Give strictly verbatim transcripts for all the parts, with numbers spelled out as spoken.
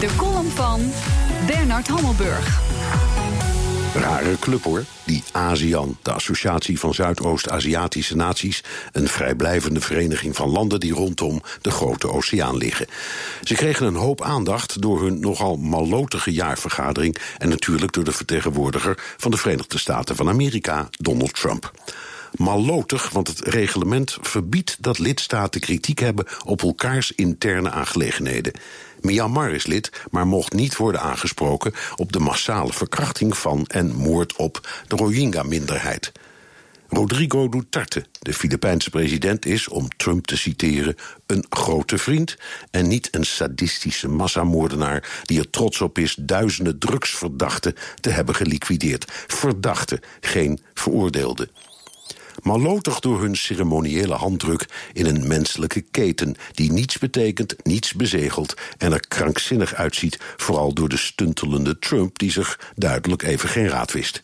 De column van Bernard Hammelburg. Rare club hoor, die ASEAN, de Associatie van Zuidoost-Aziatische Naties, een vrijblijvende vereniging van landen die rondom de Grote Oceaan liggen. Ze kregen een hoop aandacht door hun nogal malotige jaarvergadering en natuurlijk door de vertegenwoordiger van de Verenigde Staten van Amerika, Donald Trump. Mallotig, want het reglement verbiedt dat lidstaten kritiek hebben op elkaars interne aangelegenheden. Myanmar is lid, maar mocht niet worden aangesproken op de massale verkrachting van en moord op de Rohingya-minderheid. Rodrigo Duterte, de Filipijnse president, is, om Trump te citeren, een grote vriend en niet een sadistische massamoordenaar die er trots op is duizenden drugsverdachten te hebben geliquideerd. Verdachten, geen veroordeelden. Malotig door hun ceremoniële handdruk in een menselijke keten die niets betekent, niets bezegelt en er krankzinnig uitziet, vooral door de stuntelende Trump die zich duidelijk even geen raad wist.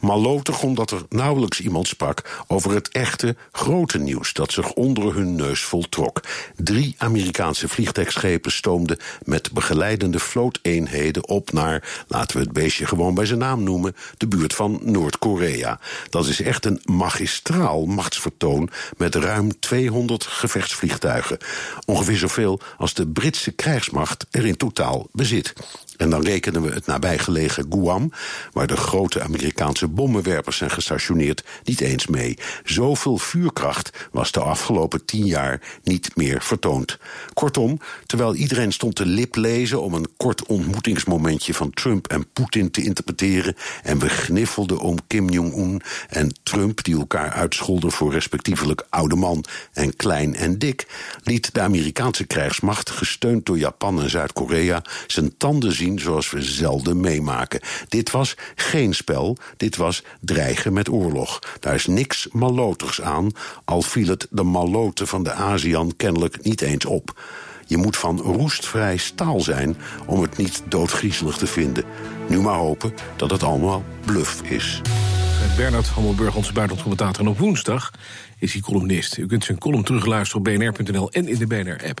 Malotig omdat er nauwelijks iemand sprak over het echte grote nieuws dat zich onder hun neus voltrok. Drie Amerikaanse vliegdekschepen stoomden met begeleidende vlooteenheden op naar, laten we het beestje gewoon bij zijn naam noemen, de buurt van Noord-Korea. Dat is echt een magistraal machtsvertoon met ruim tweehonderd gevechtsvliegtuigen. Ongeveer zoveel als de Britse krijgsmacht er in totaal bezit. En dan rekenen we het nabijgelegen Guam, waar de grote Amerikaanse bommenwerpers zijn gestationeerd, niet eens mee. Zoveel vuurkracht was de afgelopen tien jaar niet meer vertoond. Kortom, terwijl iedereen stond te liplezen om een kort ontmoetingsmomentje van Trump en Poetin te interpreteren, en we gniffelden om Kim Jong-un en Trump, die elkaar uitscholden voor respectievelijk oude man en klein en dik, liet de Amerikaanse krijgsmacht, gesteund door Japan en Zuid-Korea, zijn tanden zien zoals we zelden meemaken. Dit was geen spel, dit was dreigen met oorlog. Daar is niks mallotigs aan, al viel het de malloten van de ASEAN kennelijk niet eens op. Je moet van roestvrij staal zijn om het niet doodgriezelig te vinden. Nu maar hopen dat het allemaal bluff is. Bernard Hammelburg, onze buitenlandcommentator. En op woensdag is hij columnist. U kunt zijn column terugluisteren op b n r punt n l en in de B N R-app.